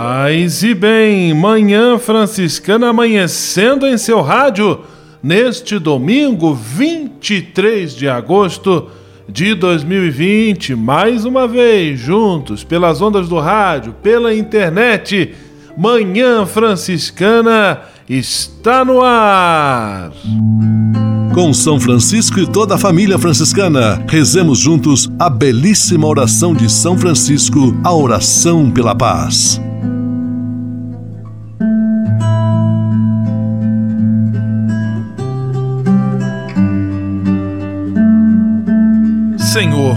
Paz e bem, Manhã Franciscana amanhecendo em seu rádio neste domingo 23 de agosto de 2020, mais uma vez, juntos, pelas ondas do rádio, pela internet, Manhã Franciscana está no ar. Com São Francisco e toda a família franciscana, rezemos juntos a belíssima oração de São Francisco, a oração pela paz. Senhor,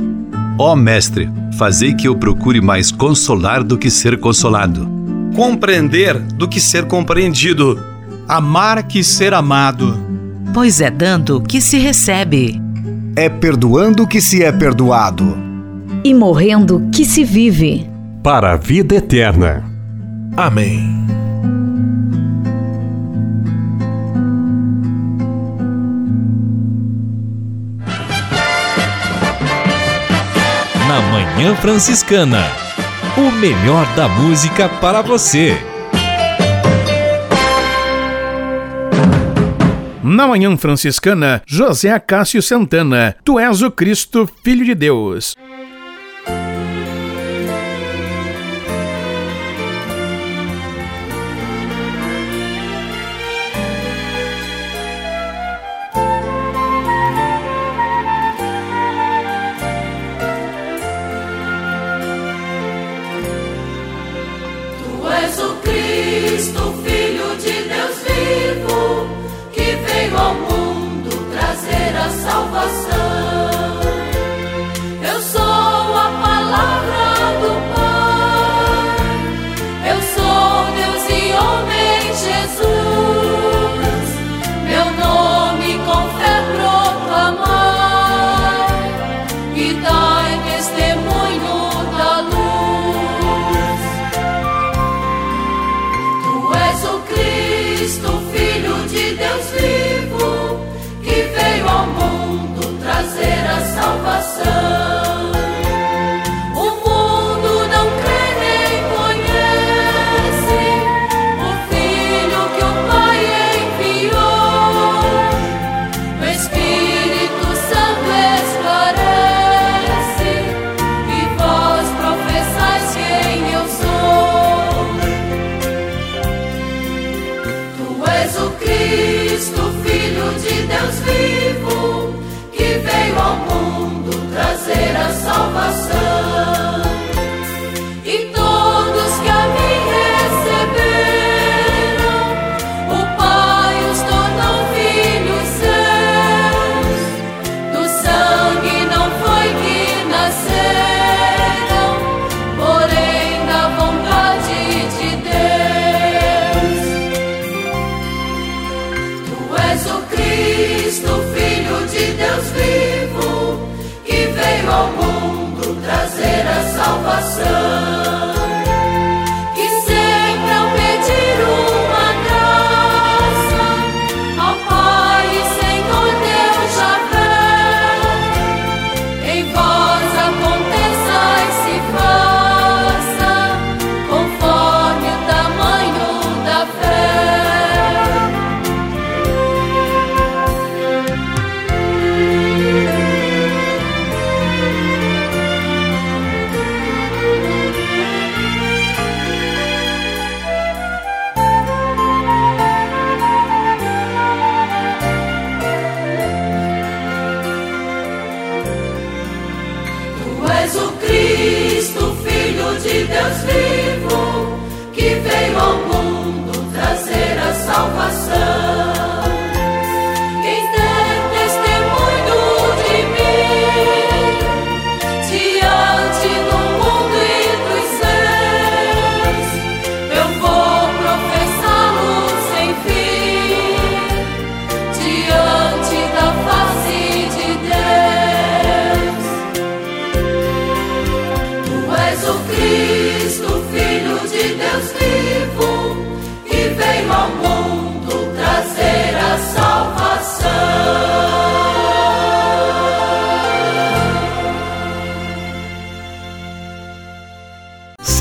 Ó Mestre, fazei que eu procure mais consolar do que ser consolado, compreender do que ser compreendido, amar que ser amado. Pois é dando que se recebe, é perdoando que se é perdoado, e morrendo que se vive, para a vida eterna. Amém. Na Manhã Franciscana, o melhor da música para você. Na Manhã Franciscana, José Acácio Santana, Tu és o Cristo, Filho de Deus.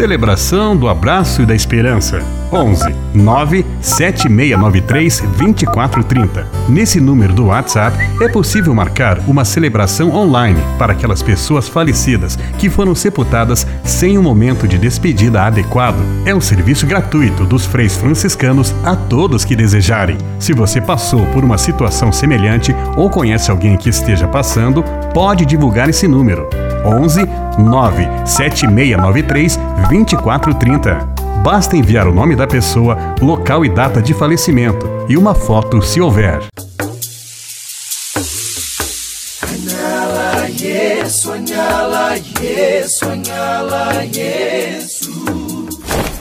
Celebração do Abraço e da Esperança. 11 97693 2430. Nesse número do WhatsApp é possível marcar uma celebração online para aquelas pessoas falecidas que foram sepultadas sem um momento de despedida adequado. É um serviço gratuito dos freis franciscanos a todos que desejarem. Se você passou por uma situação semelhante ou conhece alguém que esteja passando, pode divulgar esse número. 11 97693 2430. Basta enviar o nome da pessoa, local e data de falecimento e uma foto, se houver.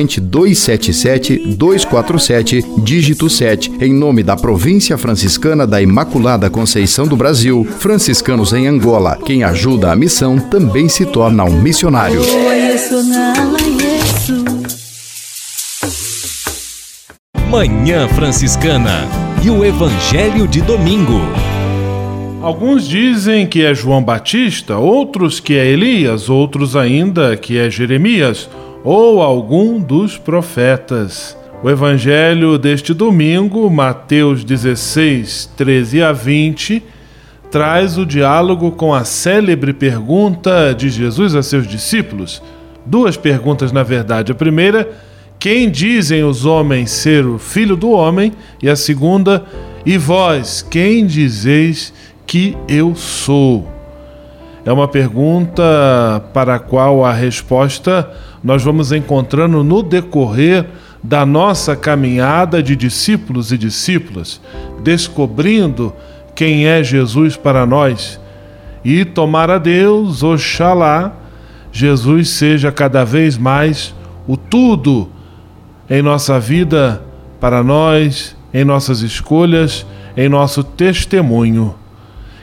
277-247, dígito 7, em nome da Província Franciscana da Imaculada Conceição do Brasil, franciscanos em Angola. Quem ajuda a missão também se torna um missionário. Manhã Franciscana e o Evangelho de Domingo. Alguns dizem que é João Batista, outros que é Elias, outros ainda que é Jeremias, ou algum dos profetas. O Evangelho deste domingo, Mateus 16, 13 a 20, traz o diálogo com a célebre pergunta de Jesus a seus discípulos. Duas perguntas, na verdade. A primeira, quem dizem os homens ser o Filho do Homem? E a segunda, e vós, quem dizeis que eu sou? É uma pergunta para a qual a resposta nós vamos encontrando no decorrer da nossa caminhada de discípulos e discípulas, descobrindo quem é Jesus para nós. E tomara Deus, oxalá, Jesus seja cada vez mais o tudo em nossa vida, para nós, em nossas escolhas, em nosso testemunho.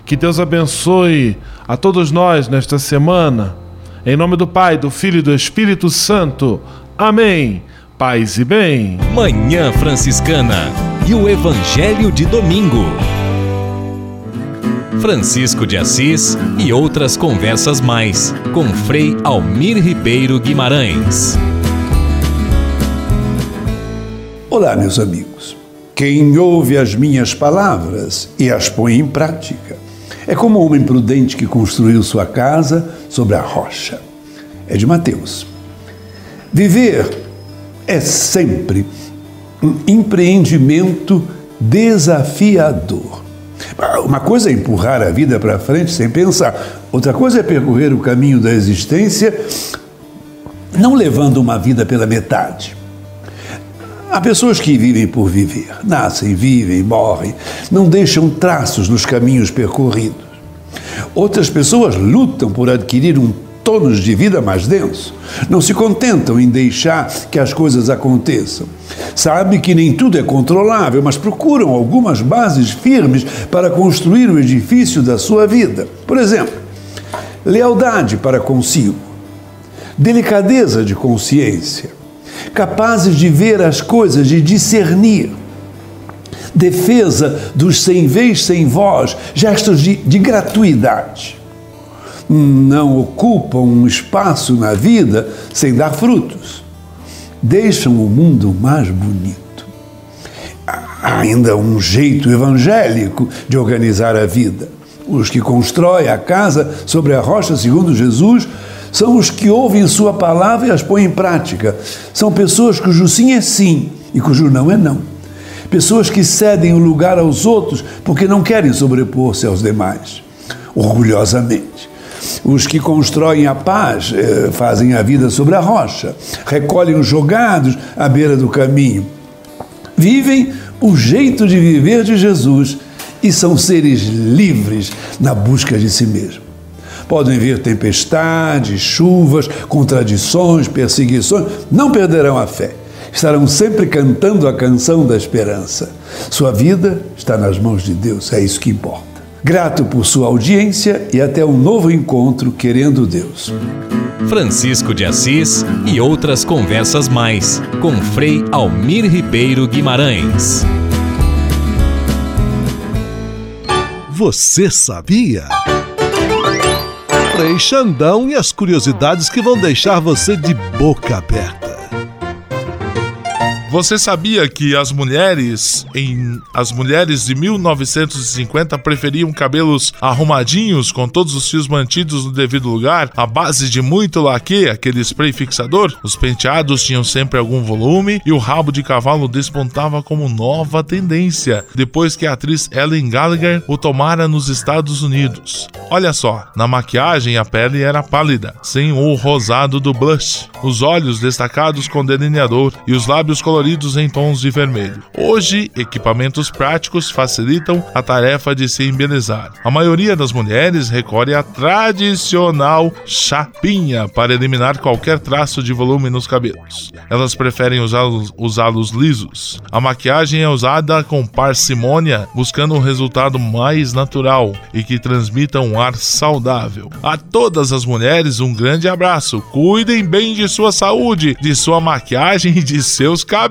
Que Deus abençoe a todos nós nesta semana. Em nome do Pai, do Filho e do Espírito Santo. Amém. Paz e bem. Manhã Franciscana e o Evangelho de Domingo. Francisco de Assis e outras conversas mais com Frei Almir Ribeiro Guimarães. Olá, meus amigos. Quem ouve as minhas palavras e as põe em prática é como o homem prudente que construiu sua casa sobre a rocha. É de Mateus. Viver é sempre um empreendimento desafiador. Uma coisa é empurrar a vida para frente sem pensar. Outra coisa é percorrer o caminho da existência, não levando uma vida pela metade. Há pessoas que vivem por viver, nascem, vivem, morrem, não deixam traços nos caminhos percorridos. Outras pessoas lutam por adquirir um tônus de vida mais denso, não se contentam em deixar que as coisas aconteçam. Sabe que nem tudo é controlável, mas procuram algumas bases firmes para construir o edifício da sua vida. Por exemplo, lealdade para consigo, delicadeza de consciência, capazes de ver as coisas, de discernir, defesa dos sem vez, sem voz, gestos de gratuidade. Não ocupam um espaço na vida sem dar frutos. Deixam o mundo mais bonito. Há ainda um jeito evangélico de organizar a vida. Os que constroem a casa sobre a rocha, segundo Jesus, são os que ouvem sua palavra e as põem em prática. São pessoas cujo sim é sim e cujo não é não. Pessoas que cedem o lugar aos outros porque não querem sobrepor-se aos demais, orgulhosamente. Os que constroem a paz fazem a vida sobre a rocha, recolhem os jogados à beira do caminho. Vivem o jeito de viver de Jesus e são seres livres na busca de si mesmo. Podem vir tempestades, chuvas, contradições, perseguições, não perderão a fé. Estarão sempre cantando a canção da esperança. Sua vida está nas mãos de Deus, é isso que importa. Grato por sua audiência e até um novo encontro, querendo Deus. Francisco de Assis e outras conversas mais, com Frei Almir Ribeiro Guimarães. Você sabia? Frei Xandão e as curiosidades que vão deixar você de boca aberta. Você sabia que as mulheres de 1950 preferiam cabelos arrumadinhos, com todos os fios mantidos no devido lugar, à base de muito laque, aquele spray fixador? Os penteados tinham sempre algum volume e o rabo de cavalo despontava como nova tendência, depois que a atriz Helen Gallagher o tomara nos Estados Unidos. Olha só, na maquiagem a pele era pálida, sem o rosado do blush, os olhos destacados com delineador e os lábios coloridos em tons de vermelho. Hoje, equipamentos práticos facilitam a tarefa de se embelezar. A maioria das mulheres recorre à tradicional chapinha para eliminar qualquer traço de volume nos cabelos. Elas preferem usá-los lisos. A maquiagem é usada com parcimônia, buscando um resultado mais natural e que transmita um ar saudável. A todas as mulheres, um grande abraço. Cuidem bem de sua saúde, de sua maquiagem e de seus cabelos.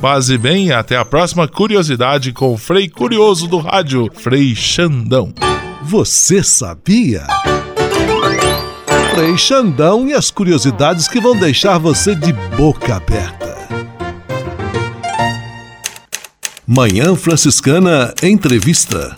Passe bem, até a próxima curiosidade com o Frei Curioso do Rádio, Frei Xandão. Você sabia? Frei Xandão e as curiosidades que vão deixar você de boca aberta. Manhã Franciscana Entrevista.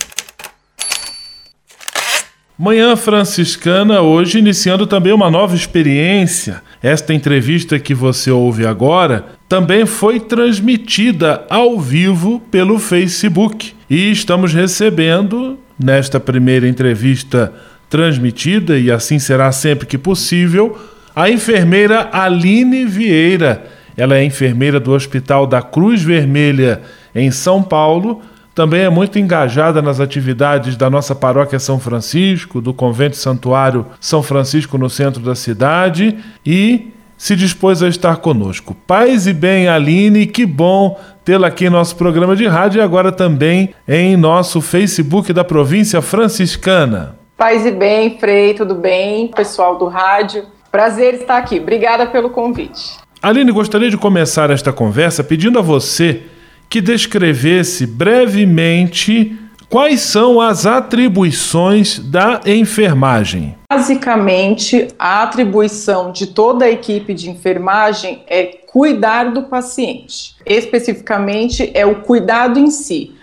Manhã Franciscana hoje iniciando também uma nova experiência. Esta entrevista que você ouve agora também foi transmitida ao vivo pelo Facebook. E estamos recebendo, nesta primeira entrevista transmitida, e assim será sempre que possível, a enfermeira Aline Vieira. Ela é enfermeira do Hospital da Cruz Vermelha, em São Paulo. Também é muito engajada nas atividades da nossa paróquia São Francisco, do Convento Santuário São Francisco, no centro da cidade, e se dispôs a estar conosco. Paz e bem, Aline, que bom tê-la aqui em nosso programa de rádio e agora também em nosso Facebook da Província Franciscana. Paz e bem, Frei, tudo bem? Pessoal do rádio, prazer estar aqui. Obrigada pelo convite. Aline, gostaria de começar esta conversa pedindo a você que descrevesse brevemente quais são as atribuições da enfermagem. Basicamente, a atribuição de toda a equipe de enfermagem é cuidar do paciente. Especificamente, é o cuidado em si.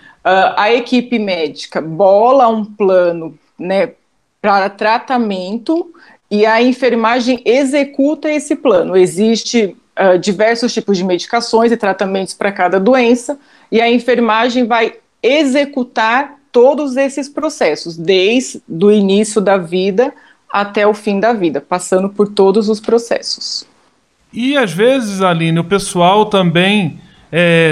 A equipe médica bola um plano, né, para tratamento e a enfermagem executa esse plano. Existe diversos tipos de medicações e tratamentos para cada doença, e a enfermagem vai executar todos esses processos, desde o início da vida até o fim da vida, passando por todos os processos. E às vezes, Aline, o pessoal também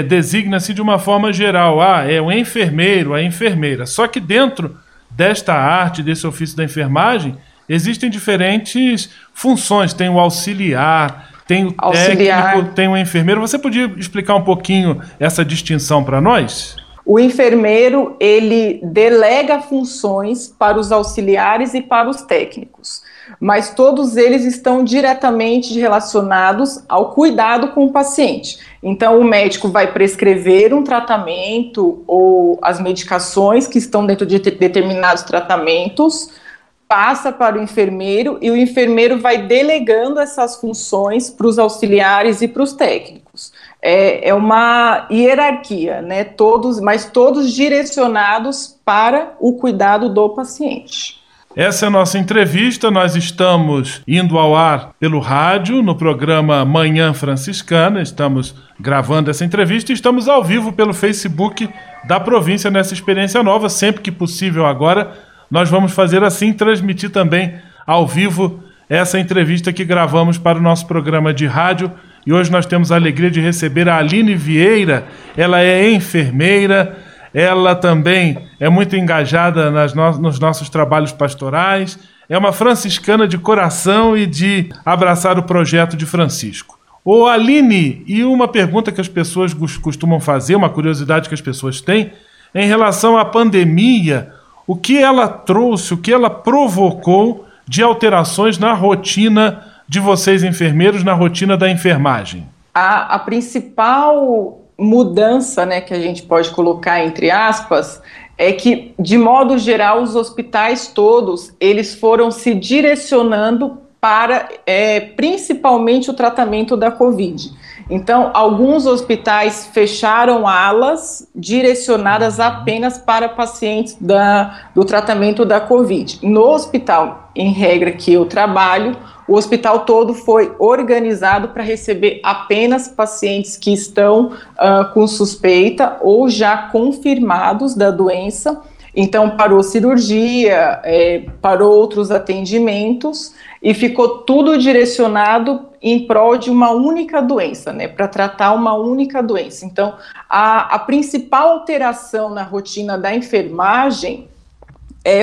designa-se de uma forma geral, é o enfermeiro, a enfermeira, só que dentro desta arte, desse ofício da enfermagem, existem diferentes funções, tem o auxiliar, tem o técnico, tem o enfermeiro. Você podia explicar um pouquinho essa distinção para nós? O enfermeiro, ele delega funções para os auxiliares e para os técnicos, mas todos eles estão diretamente relacionados ao cuidado com o paciente. Então, o médico vai prescrever um tratamento ou as medicações que estão dentro de determinados tratamentos, passa para o enfermeiro e o enfermeiro vai delegando essas funções para os auxiliares e para os técnicos. É uma hierarquia, né? Todos direcionados para o cuidado do paciente. Essa é a nossa entrevista, nós estamos indo ao ar pelo rádio, no programa Manhã Franciscana, estamos gravando essa entrevista e estamos ao vivo pelo Facebook da província nessa experiência nova, sempre que possível agora. Nós vamos fazer assim, transmitir também ao vivo essa entrevista que gravamos para o nosso programa de rádio. E hoje nós temos a alegria de receber a Aline Vieira. Ela é enfermeira, Ela também é muito engajada nos nossos trabalhos pastorais. É uma franciscana de coração e de abraçar o projeto de Francisco. Ô Aline, e uma pergunta que as pessoas costumam fazer, uma curiosidade que as pessoas têm, em relação à pandemia, o que ela trouxe, o que ela provocou de alterações na rotina de vocês enfermeiros, na rotina da enfermagem? A principal mudança, né, que a gente pode colocar entre aspas, é que, de modo geral, os hospitais todos, eles foram se direcionando para, principalmente, o tratamento da Covid. Então, alguns hospitais fecharam alas direcionadas apenas para pacientes do tratamento da Covid. No hospital, em regra, que eu trabalho, o hospital todo foi organizado para receber apenas pacientes que estão com suspeita ou já confirmados da doença. Então, parou cirurgia, parou outros atendimentos e ficou tudo direcionado em prol de uma única doença, né, para tratar uma única doença. Então, a principal alteração na rotina da enfermagem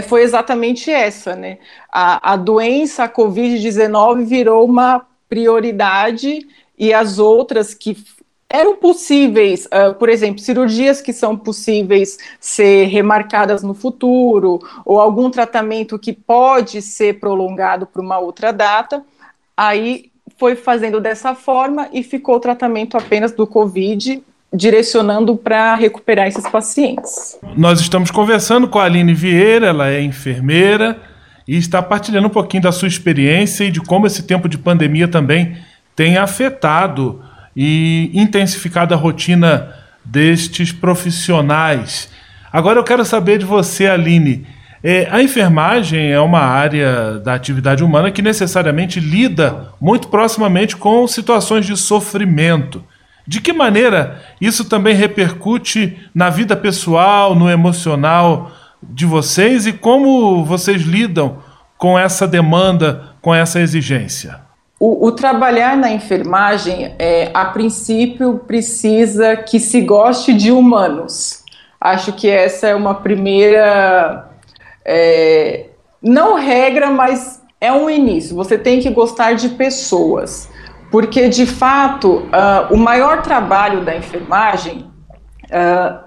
foi exatamente essa, né? A doença, a Covid-19, virou uma prioridade e as outras que eram possíveis, por exemplo, cirurgias que são possíveis ser remarcadas no futuro, ou algum tratamento que pode ser prolongado para uma outra data, aí foi fazendo dessa forma e ficou o tratamento apenas do Covid, direcionando para recuperar esses pacientes. Nós estamos conversando com a Aline Vieira, ela é enfermeira e está partilhando um pouquinho da sua experiência e de como esse tempo de pandemia também tem afetado e intensificado a rotina destes profissionais. Agora eu quero saber de você, Aline. A enfermagem é uma área da atividade humana que necessariamente lida muito proximamente com situações de sofrimento. De que maneira isso também repercute na vida pessoal, no emocional de vocês e como vocês lidam com essa demanda, com essa exigência? O trabalhar na enfermagem, a princípio, precisa que se goste de humanos. Acho que essa é uma primeira, não regra, mas é um início. Você tem que gostar de pessoas. Porque, de fato, o maior trabalho da enfermagem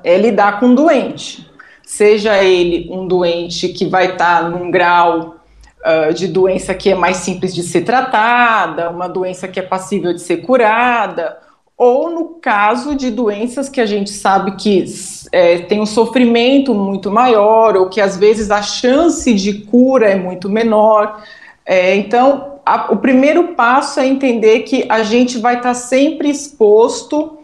é lidar com um doente. Seja ele um doente que vai estar num grau de doença que é mais simples de ser tratada, uma doença que é passível de ser curada, ou no caso de doenças que a gente sabe que tem um sofrimento muito maior, ou que às vezes a chance de cura é muito menor. Então, o primeiro passo é entender que a gente vai estar sempre exposto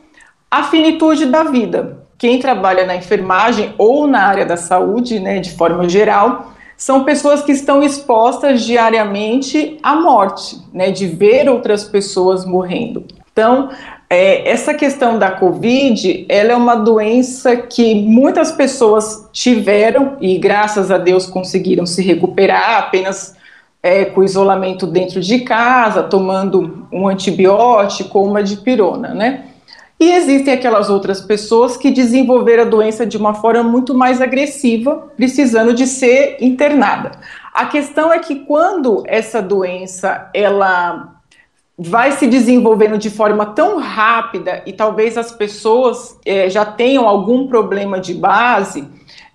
à finitude da vida. Quem trabalha na enfermagem ou na área da saúde, né, de forma geral, são pessoas que estão expostas diariamente à morte, né, de ver outras pessoas morrendo. Então, essa questão da Covid, ela é uma doença que muitas pessoas tiveram e, graças a Deus, conseguiram se recuperar apenas com isolamento dentro de casa, tomando um antibiótico ou uma dipirona, né? E existem aquelas outras pessoas que desenvolveram a doença de uma forma muito mais agressiva, precisando de ser internada. A questão é que quando essa doença, ela vai se desenvolvendo de forma tão rápida e talvez as pessoas já tenham algum problema de base,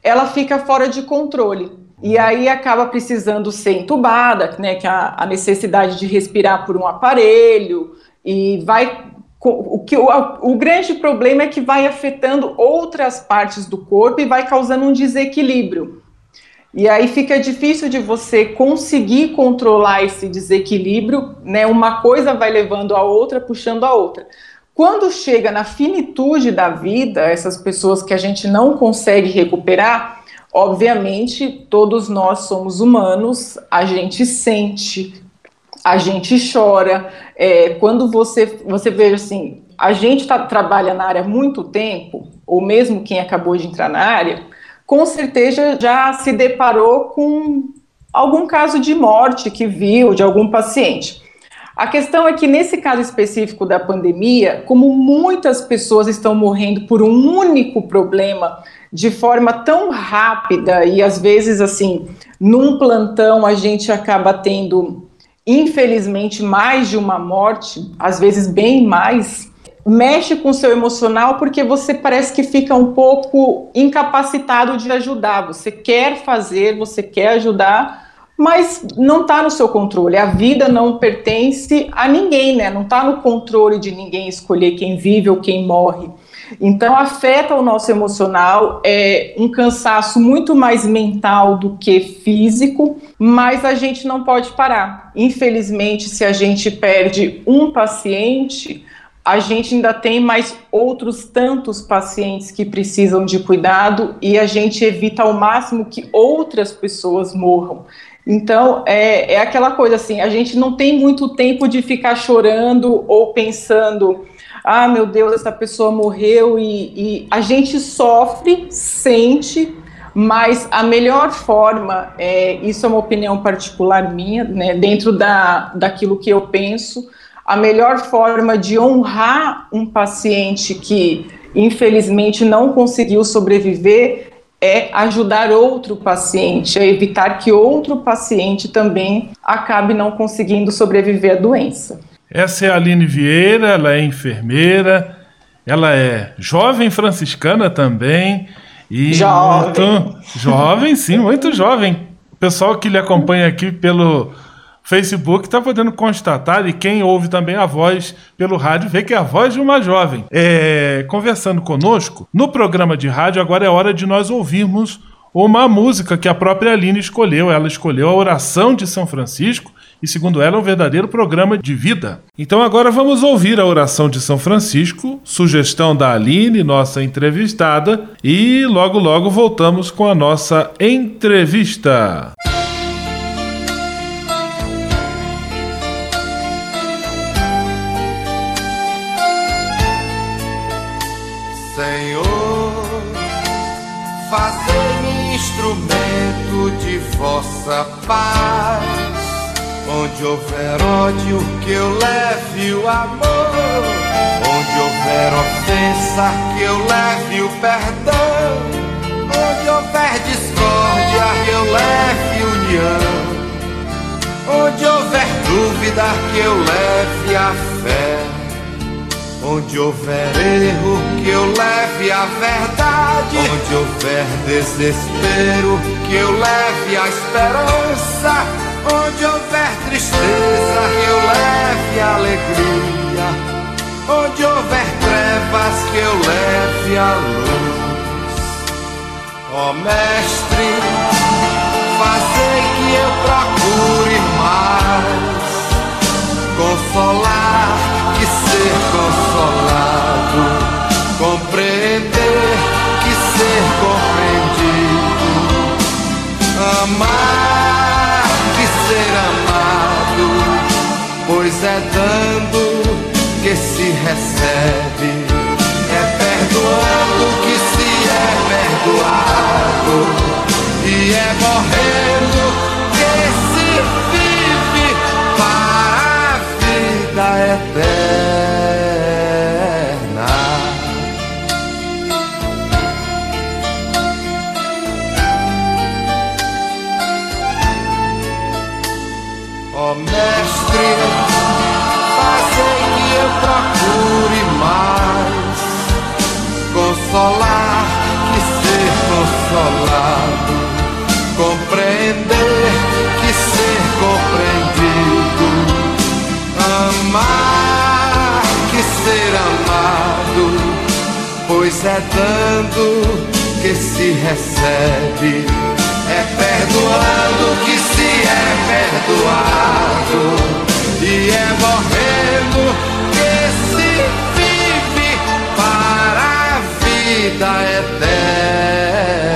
ela fica fora de controle. E aí acaba precisando ser entubada, né, que a necessidade de respirar por um aparelho, e vai... O grande problema é que vai afetando outras partes do corpo e vai causando um desequilíbrio. E aí fica difícil de você conseguir controlar esse desequilíbrio, né, uma coisa vai levando a outra, puxando a outra. Quando chega na finitude da vida, essas pessoas que a gente não consegue recuperar, obviamente, todos nós somos humanos, a gente sente, a gente chora. Quando você vê assim, a gente trabalha na área há muito tempo, ou mesmo quem acabou de entrar na área, com certeza já se deparou com algum caso de morte que viu de algum paciente. A questão é que nesse caso específico da pandemia, como muitas pessoas estão morrendo por um único problema de forma tão rápida e às vezes assim, num plantão a gente acaba tendo, infelizmente, mais de uma morte, às vezes bem mais, mexe com o seu emocional porque você parece que fica um pouco incapacitado de ajudar, você quer fazer, você quer ajudar, mas não está no seu controle, a vida não pertence a ninguém, né? Não está no controle de ninguém escolher quem vive ou quem morre. Então afeta o nosso emocional, é um cansaço muito mais mental do que físico, mas a gente não pode parar. Infelizmente, se a gente perde um paciente, a gente ainda tem mais outros tantos pacientes que precisam de cuidado e a gente evita ao máximo que outras pessoas morram. Então, é aquela coisa assim, a gente não tem muito tempo de ficar chorando ou pensando, ah, meu Deus, essa pessoa morreu, e a gente sofre, sente, mas a melhor forma, isso é uma opinião particular minha, né, dentro daquilo que eu penso, a melhor forma de honrar um paciente que, infelizmente, não conseguiu sobreviver é ajudar outro paciente, é evitar que outro paciente também acabe não conseguindo sobreviver à doença. Essa é a Aline Vieira, ela é enfermeira, ela é jovem franciscana também. E jovem. Muito, jovem, sim, muito jovem. O pessoal que lhe acompanha aqui pelo Facebook está podendo constatar, e quem ouve também a voz pelo rádio vê que é a voz de uma jovem. Conversando conosco, no programa de rádio, agora é hora de nós ouvirmos uma música que a própria Aline escolheu. Ela escolheu a oração de São Francisco e, segundo ela, é um verdadeiro programa de vida. Então agora vamos ouvir a oração de São Francisco, sugestão da Aline, nossa entrevistada, e logo logo voltamos com a nossa entrevista. Vossa paz, onde houver ódio que eu leve o amor, onde houver ofensa que eu leve o perdão, onde houver discórdia que eu leve união, onde houver dúvida que eu leve a fé, onde houver erro que eu leve a verdade, onde houver desespero que eu leve a esperança, onde houver tristeza que eu leve a alegria, onde houver trevas que eu leve a luz. Ó Mestre, fazei que eu procure mais consolar que ser consolado, compreender que ser compreendido, amar que ser amado, pois é dando que se recebe, é perdoando que se é perdoado, e é morrendo eterna. Ó Mestre, fazei que eu procure mais consolar que ser consolado, compreender que ser compreendido, amar que ser amado, pois é dando que se recebe, é perdoando que se é perdoado, e é morrendo que se vive para a vida eterna.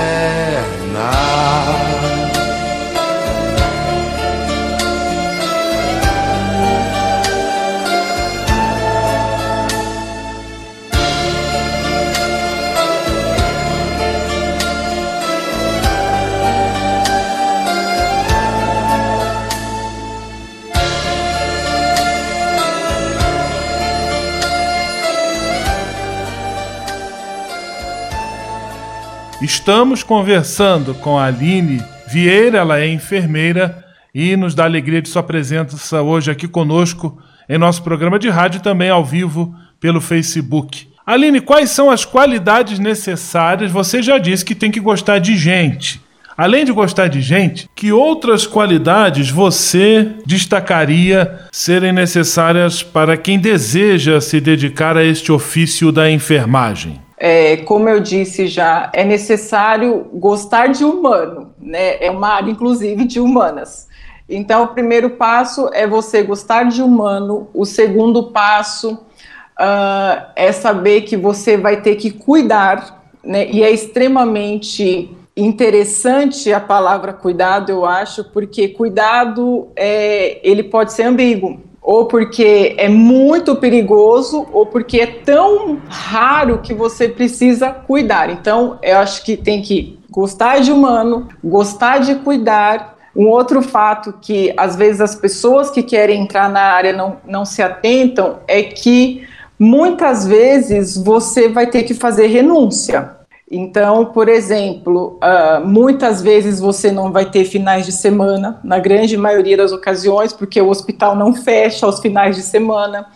Estamos conversando com a Aline Vieira, ela é enfermeira e nos dá alegria de sua presença hoje aqui conosco em nosso programa de rádio, também ao vivo pelo Facebook. Aline, quais são as qualidades necessárias? Você já disse que tem que gostar de gente. Além de gostar de gente, que outras qualidades você destacaria serem necessárias para quem deseja se dedicar a este ofício da enfermagem? Como eu disse já, é necessário gostar de humano, né? É uma área, inclusive, de humanas. Então, o primeiro passo é você gostar de humano. O segundo passo é saber que você vai ter que cuidar, né? E é extremamente interessante a palavra cuidado, eu acho, porque cuidado ele pode ser ambíguo, ou porque é muito perigoso, ou porque é tão raro que você precisa cuidar. Então, eu acho que tem que gostar de humano, gostar de cuidar. Um outro fato que, às vezes, as pessoas que querem entrar na área não se atentam é que, muitas vezes, você vai ter que fazer renúncia. Então, por exemplo, muitas vezes você não vai ter finais de semana, na grande maioria das ocasiões, porque o hospital não fecha aos finais de semana.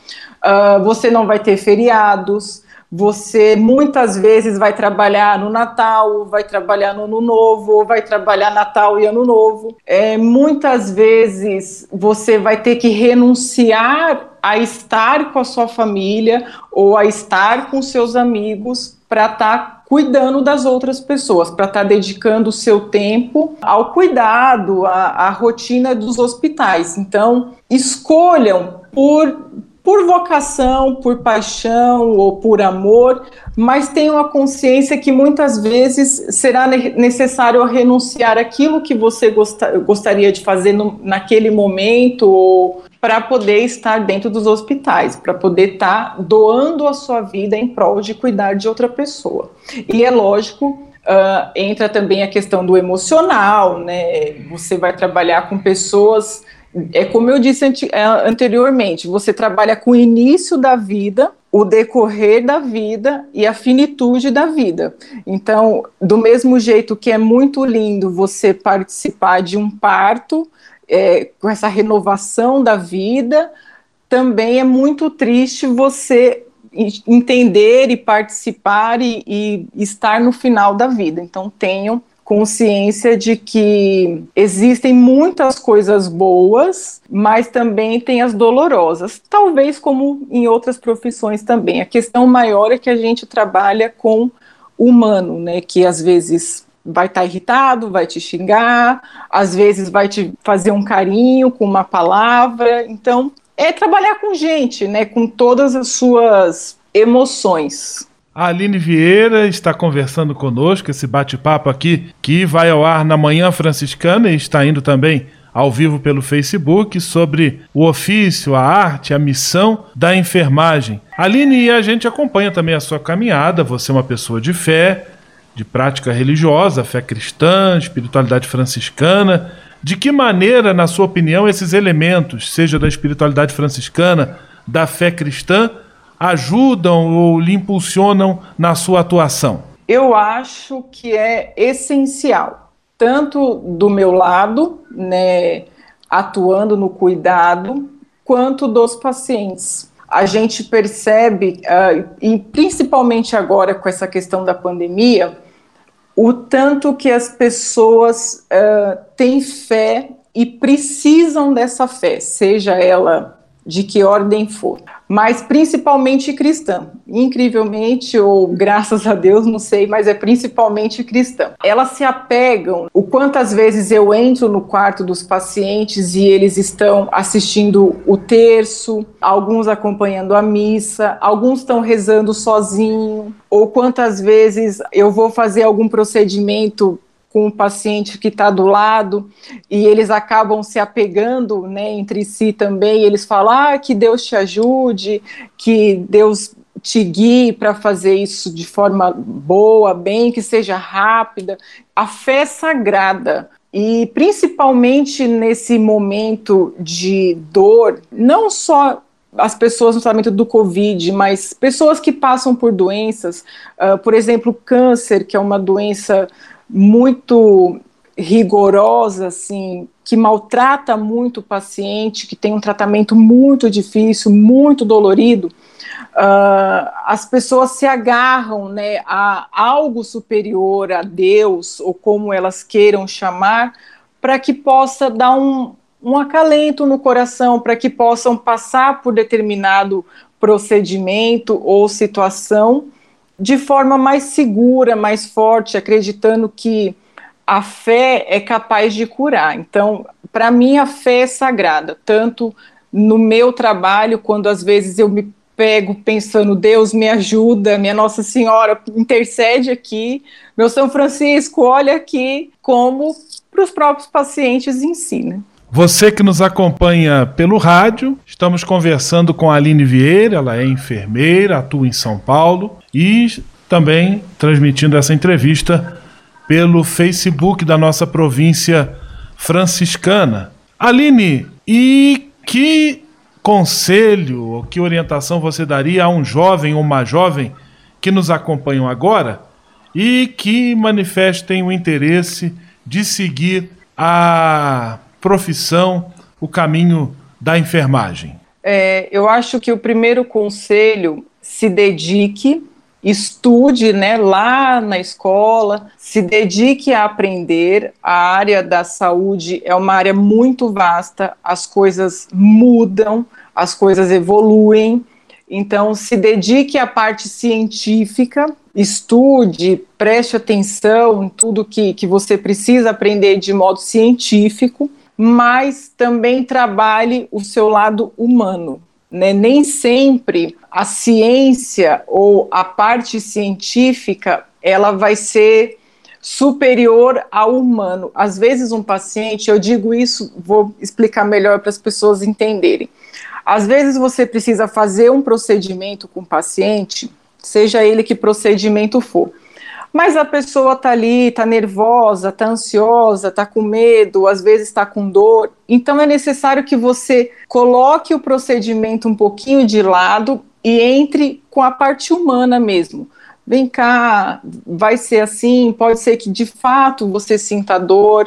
Você não vai ter feriados, você muitas vezes vai trabalhar no Natal, vai trabalhar no Ano Novo, vai trabalhar Natal e Ano Novo. Muitas vezes você vai ter que renunciar a estar com a sua família ou a estar com seus amigos para estar cuidando das outras pessoas, para estar dedicando o seu tempo ao cuidado, à rotina dos hospitais. Então, escolham por vocação, por paixão ou por amor, mas tenham a consciência que muitas vezes será necessário renunciar aquilo que você gostaria de fazer naquele momento, ou para poder estar dentro dos hospitais, para poder estar doando a sua vida em prol de cuidar de outra pessoa. E é lógico, entra também a questão do emocional, né? Você vai trabalhar com pessoas, como eu disse anteriormente, você trabalha com o início da vida, o decorrer da vida e a finitude da vida. Então, do mesmo jeito que é muito lindo você participar de um parto, com essa renovação da vida, também é muito triste você entender e participar e estar no final da vida. Então tenham consciência de que existem muitas coisas boas, mas também tem as dolorosas, talvez como em outras profissões também. A questão maior é que a gente trabalha com humano, né, que às vezes vai estar irritado, vai te xingar, às vezes vai te fazer um carinho com uma palavra. Então, é trabalhar com gente, né? Com todas as suas emoções. A Aline Vieira está conversando conosco, esse bate-papo aqui, que vai ao ar na Manhã Franciscana e está indo também ao vivo pelo Facebook, sobre o ofício, a arte, a missão da enfermagem. Aline, a gente acompanha também a sua caminhada, você é uma pessoa de fé, de prática religiosa, fé cristã, espiritualidade franciscana. De que maneira, na sua opinião, esses elementos, seja da espiritualidade franciscana, da fé cristã, ajudam ou lhe impulsionam na sua atuação? Eu acho que é essencial, tanto do meu lado, né, atuando no cuidado, quanto dos pacientes. A gente percebe, e principalmente agora com essa questão da pandemia, o tanto que as pessoas têm fé e precisam dessa fé, seja ela de que ordem for, mas principalmente cristã, incrivelmente, ou graças a Deus, não sei, mas é principalmente cristã. Elas se apegam, o quantas vezes eu entro no quarto dos pacientes e eles estão assistindo o terço, alguns acompanhando a missa, alguns estão rezando sozinho, ou quantas vezes eu vou fazer algum procedimento com o paciente que está do lado, e eles acabam se apegando, né, entre si também, e eles falam, que Deus te ajude, que Deus te guie para fazer isso de forma boa, bem, que seja rápida. A fé é sagrada, e principalmente nesse momento de dor, não só as pessoas no tratamento do Covid, mas pessoas que passam por doenças, por exemplo, câncer, que é uma doença muito rigorosa, assim, que maltrata muito o paciente, que tem um tratamento muito difícil, muito dolorido, as pessoas se agarram, né, a algo superior, a Deus, ou como elas queiram chamar, para que possa dar um acalento no coração, para que possam passar por determinado procedimento ou situação de forma mais segura, mais forte, acreditando que a fé é capaz de curar. Então, para mim, a fé é sagrada, tanto no meu trabalho, quando às vezes eu me pego pensando, Deus me ajuda, minha Nossa Senhora intercede aqui, meu São Francisco, olha aqui, como para os próprios pacientes ensina. Você que nos acompanha pelo rádio, estamos conversando com a Aline Vieira, ela é enfermeira, atua em São Paulo e também transmitindo essa entrevista pelo Facebook da nossa Província Franciscana. Aline, e que conselho ou que orientação você daria a um jovem ou uma jovem que nos acompanham agora e que manifestem o interesse de seguir a profissão, o caminho da enfermagem? Eu acho que o primeiro conselho, se dedique, estude, né, lá na escola, se dedique a aprender. A área da saúde é uma área muito vasta, as coisas mudam, as coisas evoluem, então se dedique à parte científica, estude, preste atenção em tudo que você precisa aprender de modo científico, mas também trabalhe o seu lado humano, né? Nem sempre a ciência ou a parte científica, ela vai ser superior ao humano. Às vezes um paciente, eu digo isso, vou explicar melhor para as pessoas entenderem. Às vezes você precisa fazer um procedimento com o paciente, seja ele que procedimento for. Mas a pessoa está ali, está nervosa, está ansiosa, está com medo, às vezes está com dor. Então é necessário que você coloque o procedimento um pouquinho de lado e entre com a parte humana mesmo. Vem cá, vai ser assim, pode ser que de fato você sinta dor,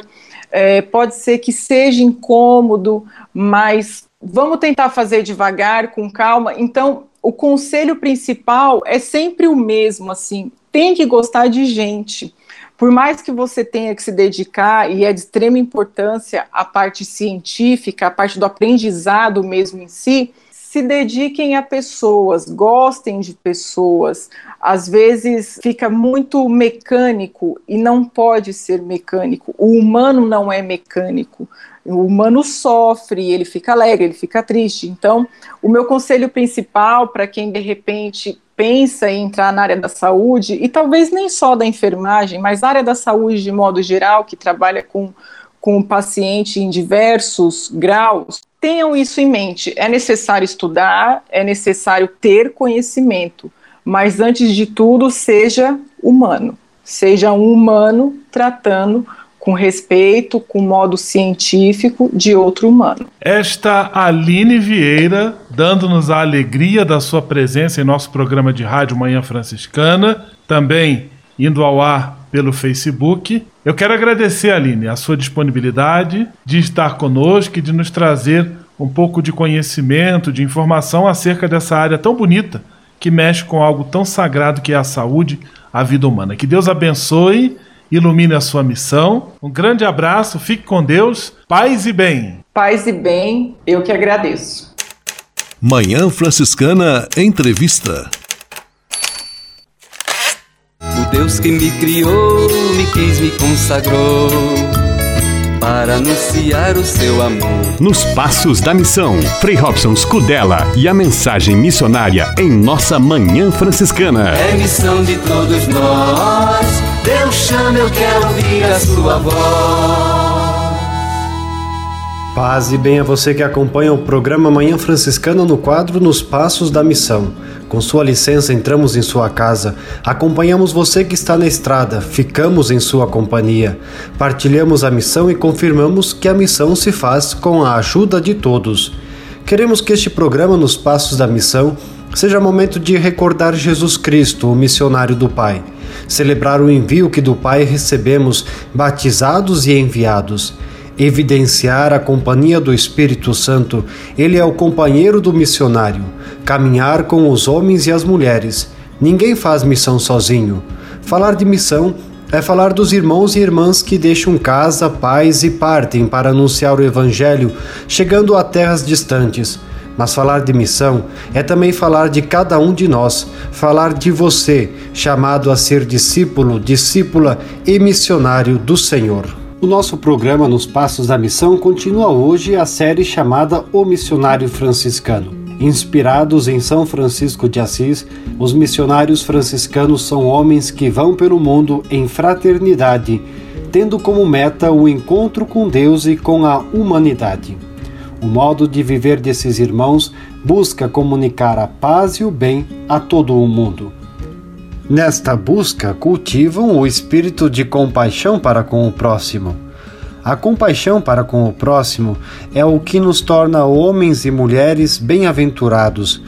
pode ser que seja incômodo, mas vamos tentar fazer devagar, com calma. Então o conselho principal é sempre o mesmo, assim, tem que gostar de gente. Por mais que você tenha que se dedicar, e é de extrema importância a parte científica, a parte do aprendizado mesmo em si, se dediquem a pessoas, gostem de pessoas. Às vezes fica muito mecânico, e não pode ser mecânico. O humano não é mecânico. O humano sofre, ele fica alegre, ele fica triste. Então, o meu conselho principal para quem, de repente, pensa em entrar na área da saúde, e talvez nem só da enfermagem, mas na área da saúde de modo geral, que trabalha com o paciente em diversos graus, tenham isso em mente. É necessário estudar, é necessário ter conhecimento, mas antes de tudo, seja humano. Seja um humano tratando com respeito, com modo científico, de outro humano. Esta Aline Vieira, dando-nos a alegria da sua presença em nosso programa de rádio Manhã Franciscana, também indo ao ar pelo Facebook. Eu quero agradecer, Aline, a sua disponibilidade de estar conosco e de nos trazer um pouco de conhecimento, de informação acerca dessa área tão bonita, que mexe com algo tão sagrado que é a saúde, a vida humana. Que Deus abençoe, ilumine a sua missão. Um grande abraço, fique com Deus, paz e bem. Paz e bem, eu que agradeço. Manhã Franciscana Entrevista. O Deus que me criou, me quis, me consagrou para anunciar o seu amor. Nos passos da missão, Frei Robson Scudella e a mensagem missionária em nossa Manhã Franciscana. É missão de todos nós. Deus chama, eu quero ouvir a sua voz. Paz e bem a você que acompanha o programa Manhã Franciscana no quadro Nos Passos da Missão. Com sua licença, entramos em sua casa, acompanhamos você que está na estrada, ficamos em sua companhia, partilhamos a missão e confirmamos que a missão se faz com a ajuda de todos. Queremos que este programa Nos Passos da Missão seja momento de recordar Jesus Cristo, o missionário do Pai, celebrar o envio que do Pai recebemos, batizados e enviados, evidenciar a companhia do Espírito Santo, ele é o companheiro do missionário, caminhar com os homens e as mulheres. Ninguém faz missão sozinho. Falar de missão é falar dos irmãos e irmãs que deixam casa, paz e partem para anunciar o Evangelho, chegando a terras distantes. Mas falar de missão é também falar de cada um de nós, falar de você, chamado a ser discípulo, discípula e missionário do Senhor. O nosso programa Nos Passos da Missão continua hoje a série chamada O Missionário Franciscano. Inspirados em São Francisco de Assis, os missionários franciscanos são homens que vão pelo mundo em fraternidade, tendo como meta o encontro com Deus e com a humanidade. O modo de viver desses irmãos busca comunicar a paz e o bem a todo o mundo. Nesta busca, cultivam o espírito de compaixão para com o próximo. A compaixão para com o próximo é o que nos torna homens e mulheres bem-aventurados,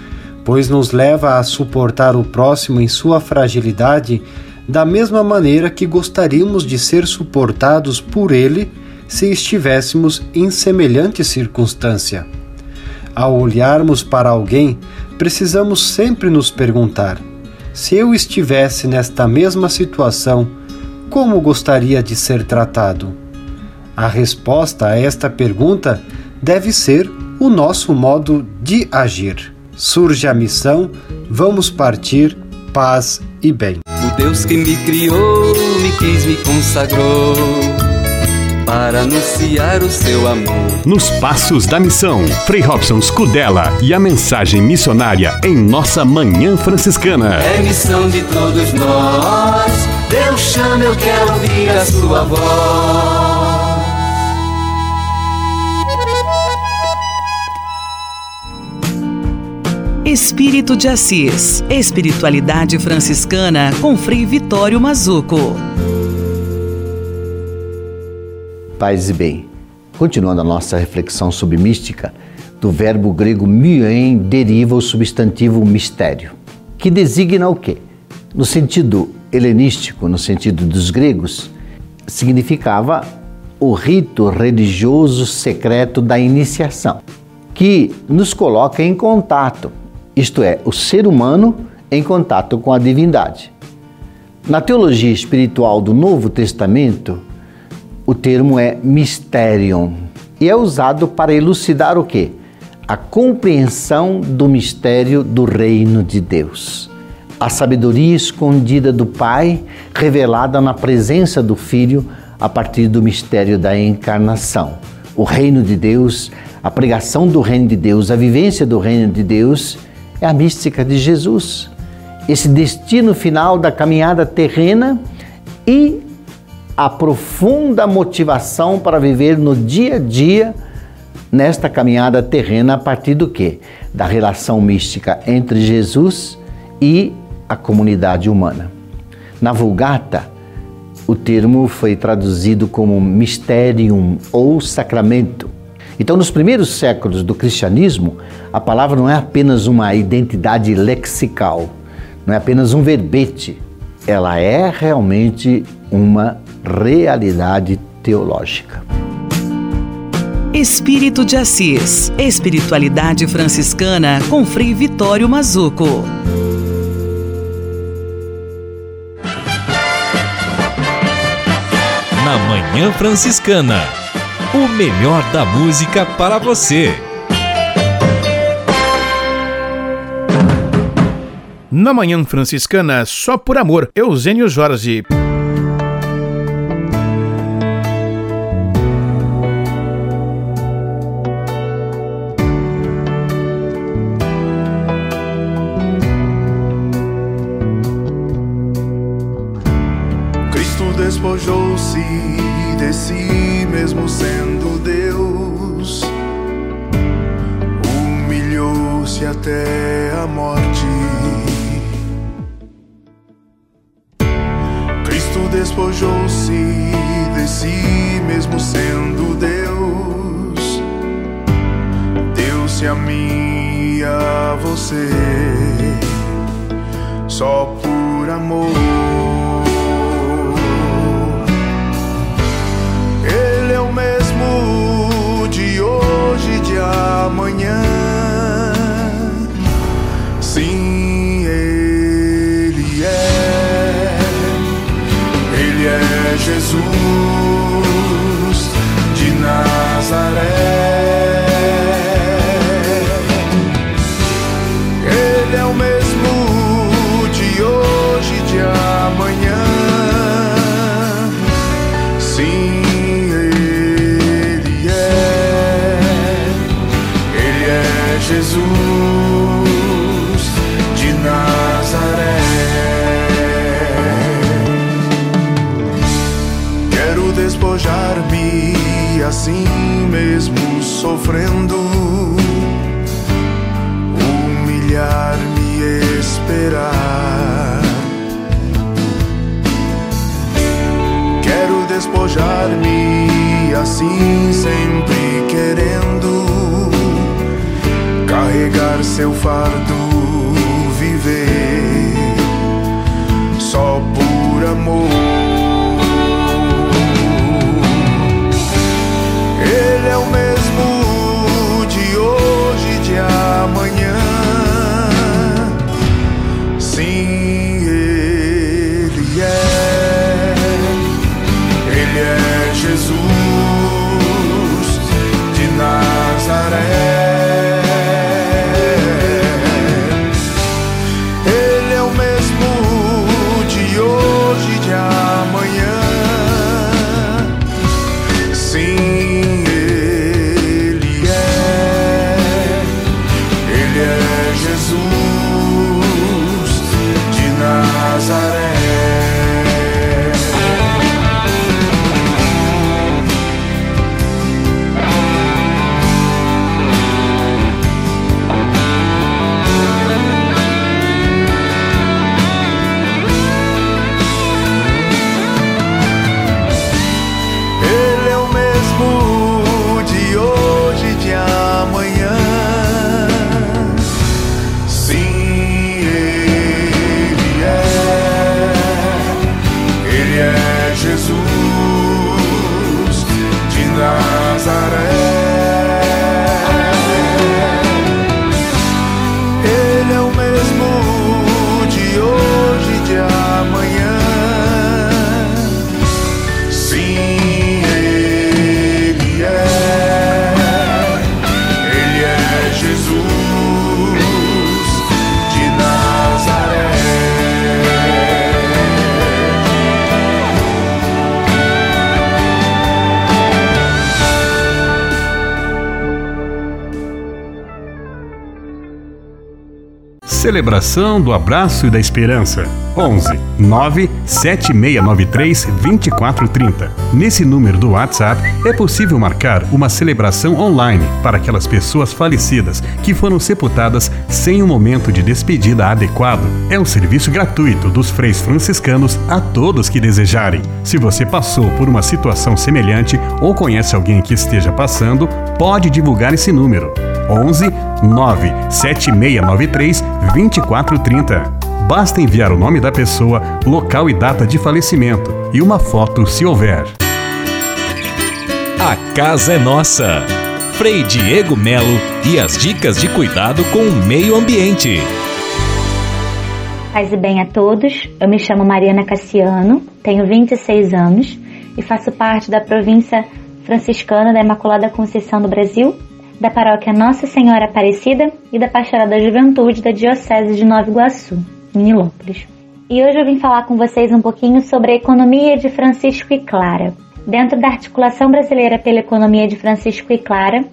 pois nos leva a suportar o próximo em sua fragilidade da mesma maneira que gostaríamos de ser suportados por ele se estivéssemos em semelhante circunstância. Ao olharmos para alguém, precisamos sempre nos perguntar: se eu estivesse nesta mesma situação, como gostaria de ser tratado? A resposta a esta pergunta deve ser o nosso modo de agir. Surge a missão, vamos partir, paz e bem. O Deus que me criou, me quis, me consagrou, para anunciar o seu amor. Nos Passos da Missão, Frei Robson Scudella e a mensagem missionária em nossa Manhã Franciscana. É missão de todos nós, Deus chama, eu quero ouvir a sua voz. Espírito de Assis, Espiritualidade Franciscana com Frei Vitório Mazuco. Paz e bem. Continuando a nossa reflexão sobre mística, do verbo grego mien deriva o substantivo mistério, que designa o quê? No sentido helenístico, no sentido dos gregos, significava o rito religioso secreto da iniciação, que nos coloca em contato, isto é, o ser humano em contato com a divindade. Na teologia espiritual do Novo Testamento, o termo é mysterion e é usado para elucidar o quê? A compreensão do mistério do reino de Deus. A sabedoria escondida do Pai, revelada na presença do Filho a partir do mistério da encarnação. O reino de Deus, a pregação do reino de Deus, a vivência do reino de Deus, é a mística de Jesus, esse destino final da caminhada terrena e a profunda motivação para viver no dia a dia nesta caminhada terrena a partir do quê? Da relação mística entre Jesus e a comunidade humana. Na Vulgata, o termo foi traduzido como mysterium ou sacramento. Então, nos primeiros séculos do cristianismo, a palavra não é apenas uma identidade lexical, não é apenas um verbete. Ela é realmente uma realidade teológica. Espírito de Assis, Espiritualidade Franciscana com Frei Vitório Mazuco. Na Manhã Franciscana, o melhor da música para você. Na Manhã Franciscana, só por amor, Eugênio Jorge. Cristo despojou-se de si mesmo, sendo Deus, humilhou-se até a morte. Cristo despojou-se de si mesmo, sendo Deus, Deus pertence a mim e a você, só por amor. Ele é o mesmo de hoje e de amanhã. Sim, Ele é. Ele é Jesus de Nazaré. Assim mesmo sofrendo, humilhar-me e esperar. Quero despojar-me assim sempre querendo, carregar seu fardo, viver só por amor. Ele é o mesmo de hoje e de amanhã. Sim, Ele é. Ele é Jesus de Nazaré. Celebração do Abraço e da Esperança. 11 9 7693 2430. Nesse número do WhatsApp é possível marcar uma celebração online para aquelas pessoas falecidas que foram sepultadas sem um momento de despedida adequado. É um serviço gratuito dos freis franciscanos a todos que desejarem. Se você passou por uma situação semelhante ou conhece alguém que esteja passando, pode divulgar esse número. 11 9 7693 2430. Basta enviar o nome da pessoa, local e data de falecimento e uma foto, se houver. A casa é nossa. Frei Diego Melo e as dicas de cuidado com o meio ambiente. Paz e bem a todos. Eu me chamo Mariana Cassiano, tenho 26 anos e faço parte da Província Franciscana da Imaculada Conceição do Brasil, da paróquia Nossa Senhora Aparecida e da Pastoral da Juventude da Diocese de Nova Iguaçu, Minilópolis. E hoje eu vim falar com vocês um pouquinho sobre a economia de Francisco e Clara. Dentro da Articulação Brasileira pela Economia de Francisco e Clara,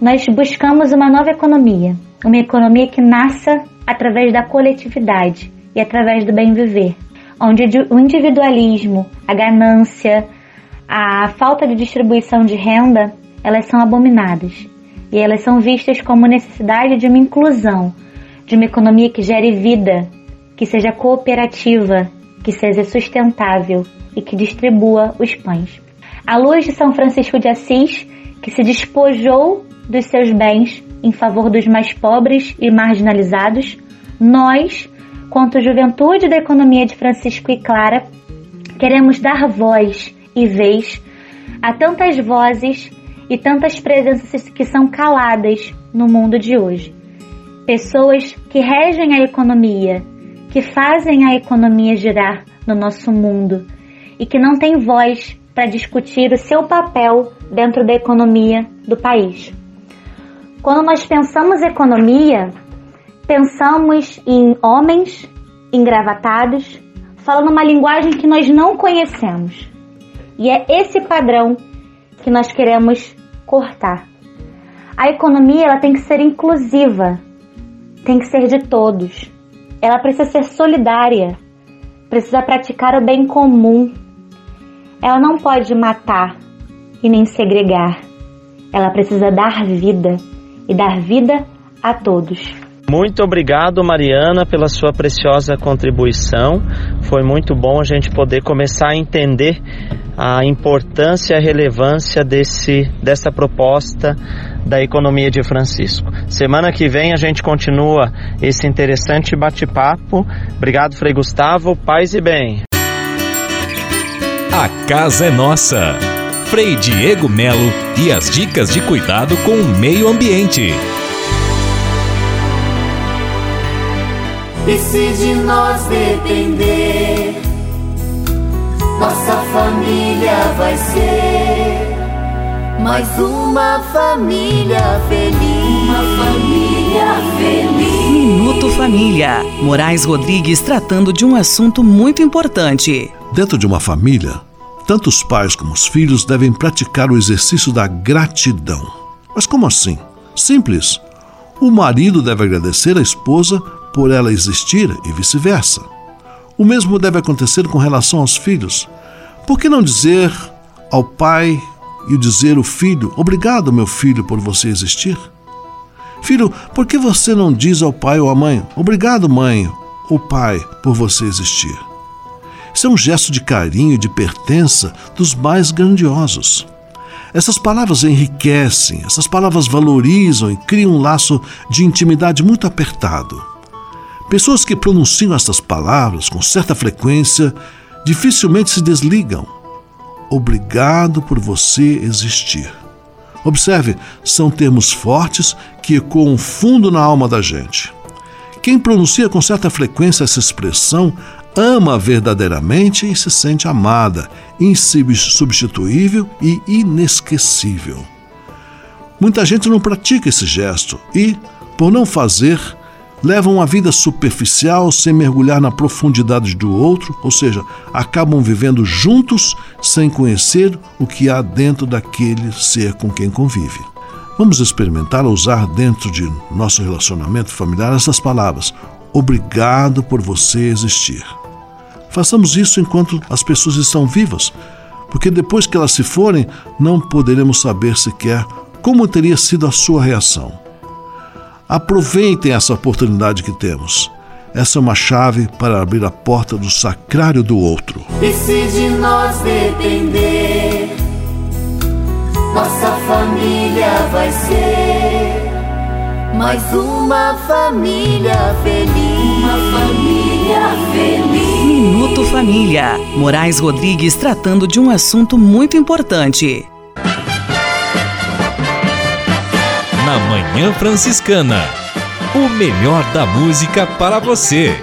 nós buscamos uma nova economia, uma economia que nasça através da coletividade e através do bem viver, onde o individualismo, a ganância, a falta de distribuição de renda, elas são abominadas e elas são vistas como necessidade de uma inclusão, de uma economia que gere vida, que seja cooperativa, que seja sustentável e que distribua os pães. À luz de São Francisco de Assis, que se despojou dos seus bens em favor dos mais pobres e marginalizados, nós, quanto Juventude da Economia de Francisco e Clara, queremos dar voz e vez a tantas vozes e tantas presenças que são caladas no mundo de hoje. Pessoas que regem a economia, que fazem a economia girar no nosso mundo e que não têm voz para discutir o seu papel dentro da economia do país. Quando nós pensamos economia, pensamos em homens engravatados, falando uma linguagem que nós não conhecemos. E é esse padrão que nós queremos cortar. A economia, ela tem que ser inclusiva, tem que ser de todos. Ela precisa ser solidária, precisa praticar o bem comum. Ela não pode matar e nem segregar. Ela precisa dar vida e dar vida a todos. Muito obrigado, Mariana, pela sua preciosa contribuição. Foi muito bom a gente poder começar a entender a importância e a relevância dessa proposta da economia de Francisco. Semana que vem a gente continua esse interessante bate-papo. Obrigado, Frei Gustavo. Paz e bem. A casa é nossa. Frei Diego Melo e as dicas de cuidado com o meio ambiente. E se de nós depender, nossa família vai ser mais uma família feliz. Uma família feliz. Minuto Família. Moraes Rodrigues tratando de um assunto muito importante. Dentro de uma família, tanto os pais como os filhos devem praticar o exercício da gratidão. Mas como assim? Simples. O marido deve agradecer à esposa por ela existir e vice-versa. O mesmo deve acontecer com relação aos filhos. Por que não dizer ao pai e dizer ao filho: obrigado, meu filho, por você existir? Filho, por que você não diz ao pai ou à mãe: obrigado, mãe ou pai, por você existir? Isso é um gesto de carinho e de pertença dos mais grandiosos. Essas palavras enriquecem, essas palavras valorizam e criam um laço de intimidade muito apertado. Pessoas que pronunciam estas palavras com certa frequência dificilmente se desligam. Obrigado por você existir. Observe, são termos fortes que ecoam fundo na alma da gente. Quem pronuncia com certa frequência essa expressão ama verdadeiramente e se sente amada, insubstituível e inesquecível. Muita gente não pratica esse gesto e, por não fazer, levam uma vida superficial sem mergulhar na profundidade do outro, ou seja, acabam vivendo juntos sem conhecer o que há dentro daquele ser com quem convive. Vamos experimentar usar dentro de nosso relacionamento familiar essas palavras: obrigado por você existir. Façamos isso enquanto as pessoas estão vivas, porque depois que elas se forem, não poderemos saber sequer como teria sido a sua reação. Aproveitem essa oportunidade que temos. Essa é uma chave para abrir a porta do sacrário do outro. E se de nós depender, nossa família vai ser mais uma família feliz. Uma família feliz. Minuto Família. Moraes Rodrigues tratando de um assunto muito importante. Na Manhã Franciscana, o melhor da música para você.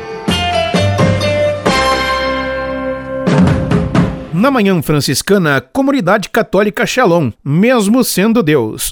Na Manhã Franciscana, Comunidade Católica Shalom, mesmo sendo Deus.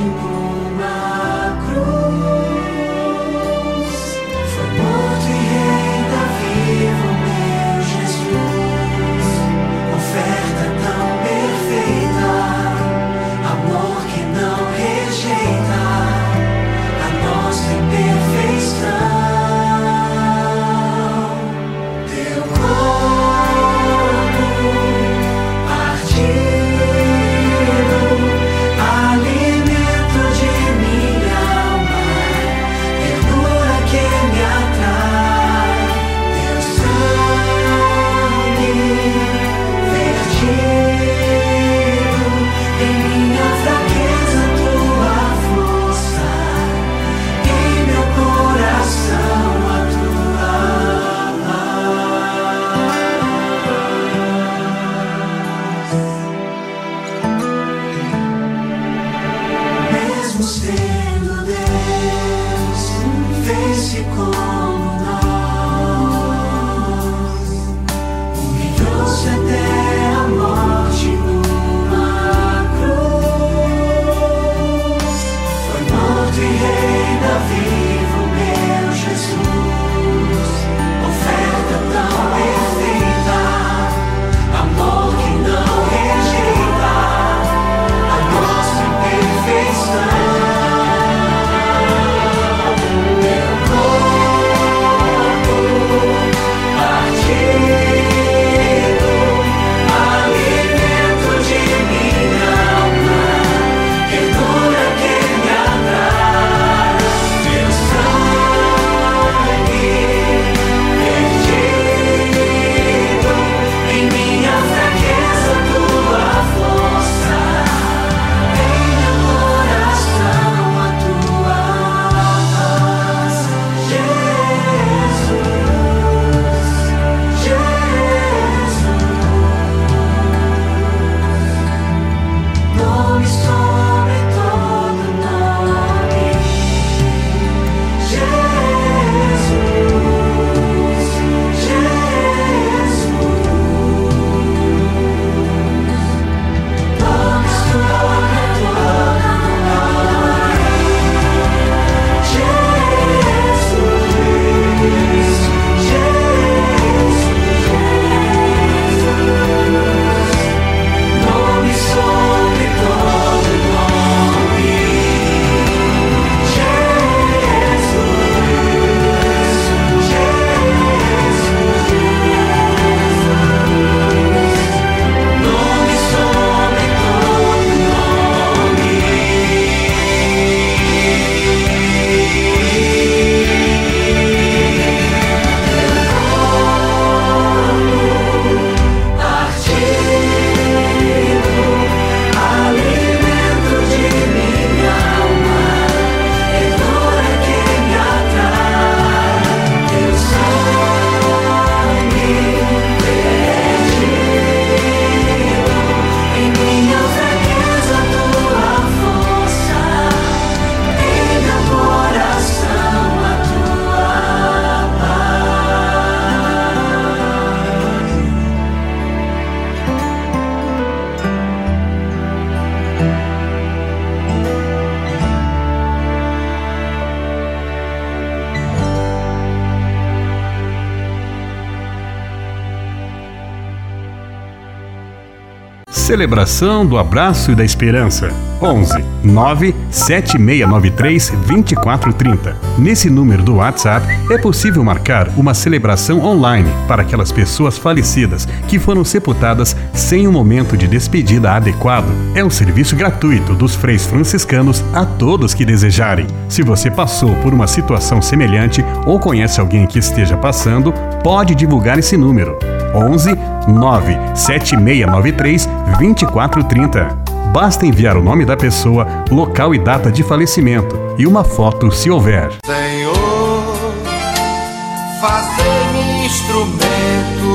Numa cruz, foi morto e rei da triste como nós, humilhou-se até a morte numa cruz. Foi morto e reina vivo, meu Jesus, oferta tão perfeita, amor que não rejeita a nossa imperfeição. Celebração do Abraço e da Esperança. 11 9 7693 2430. Nesse número do WhatsApp é possível marcar uma celebração online para aquelas pessoas falecidas que foram sepultadas sem um momento de despedida adequado. É um serviço gratuito dos freis franciscanos a todos que desejarem. Se você passou por uma situação semelhante ou conhece alguém que esteja passando, pode divulgar esse número. 11 9 7693 2430. Basta enviar o nome da pessoa, local e data de falecimento e uma foto se houver. Senhor, fazei-me instrumento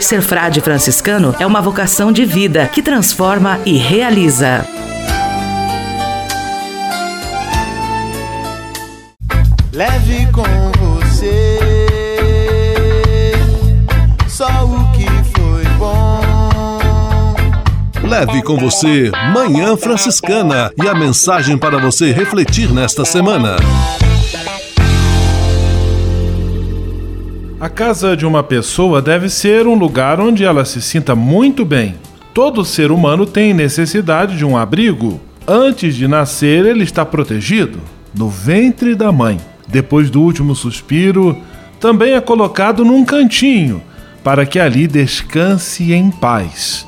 Ser frade franciscano é uma vocação de vida que transforma e realiza. Leve com você só o que foi bom. Leve com você Manhã Franciscana e a mensagem para você refletir nesta semana. A casa de uma pessoa deve ser um lugar onde ela se sinta muito bem. Todo ser humano tem necessidade de um abrigo. Antes de nascer, ele está protegido no ventre da mãe. Depois do último suspiro, também é colocado num cantinho para que ali descanse em paz.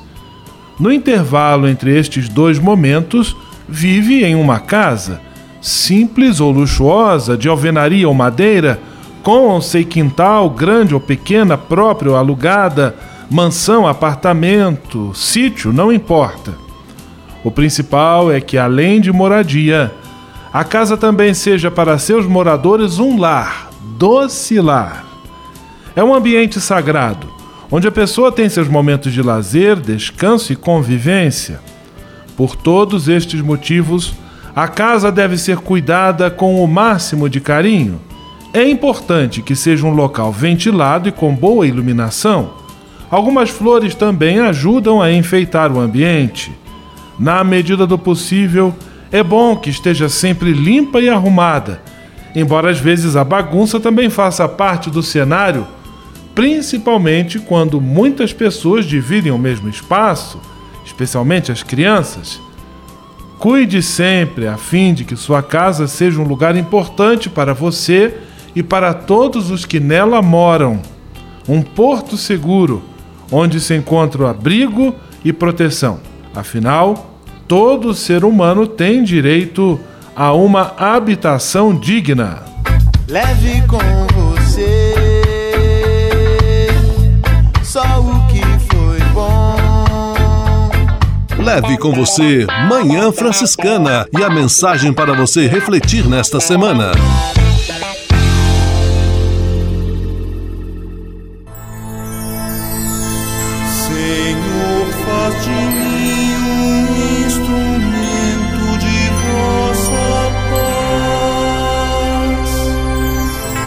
No intervalo entre estes dois momentos, vive em uma casa, simples ou luxuosa, de alvenaria ou madeira, com ou sem quintal, grande ou pequena, próprio, alugada, mansão, apartamento, sítio, não importa. O principal é que, além de moradia, a casa também seja para seus moradores um lar, doce lar. É um ambiente sagrado, onde a pessoa tem seus momentos de lazer, descanso e convivência. Por todos estes motivos, a casa deve ser cuidada com o máximo de carinho. É importante que seja um local ventilado e com boa iluminação. Algumas flores também ajudam a enfeitar o ambiente. Na medida do possível, é bom que esteja sempre limpa e arrumada, embora às vezes a bagunça também faça parte do cenário, principalmente quando muitas pessoas dividem o mesmo espaço, especialmente as crianças. Cuide sempre a fim de que sua casa seja um lugar importante para você e para todos os que nela moram. Um porto seguro, onde se encontra o abrigo e proteção. Afinal, todo ser humano tem direito a uma habitação digna. Leve com você só o que foi bom. Leve com você Manhã Franciscana e a mensagem para você refletir nesta semana. Senhor, faz de mim um instrumento de vossa paz.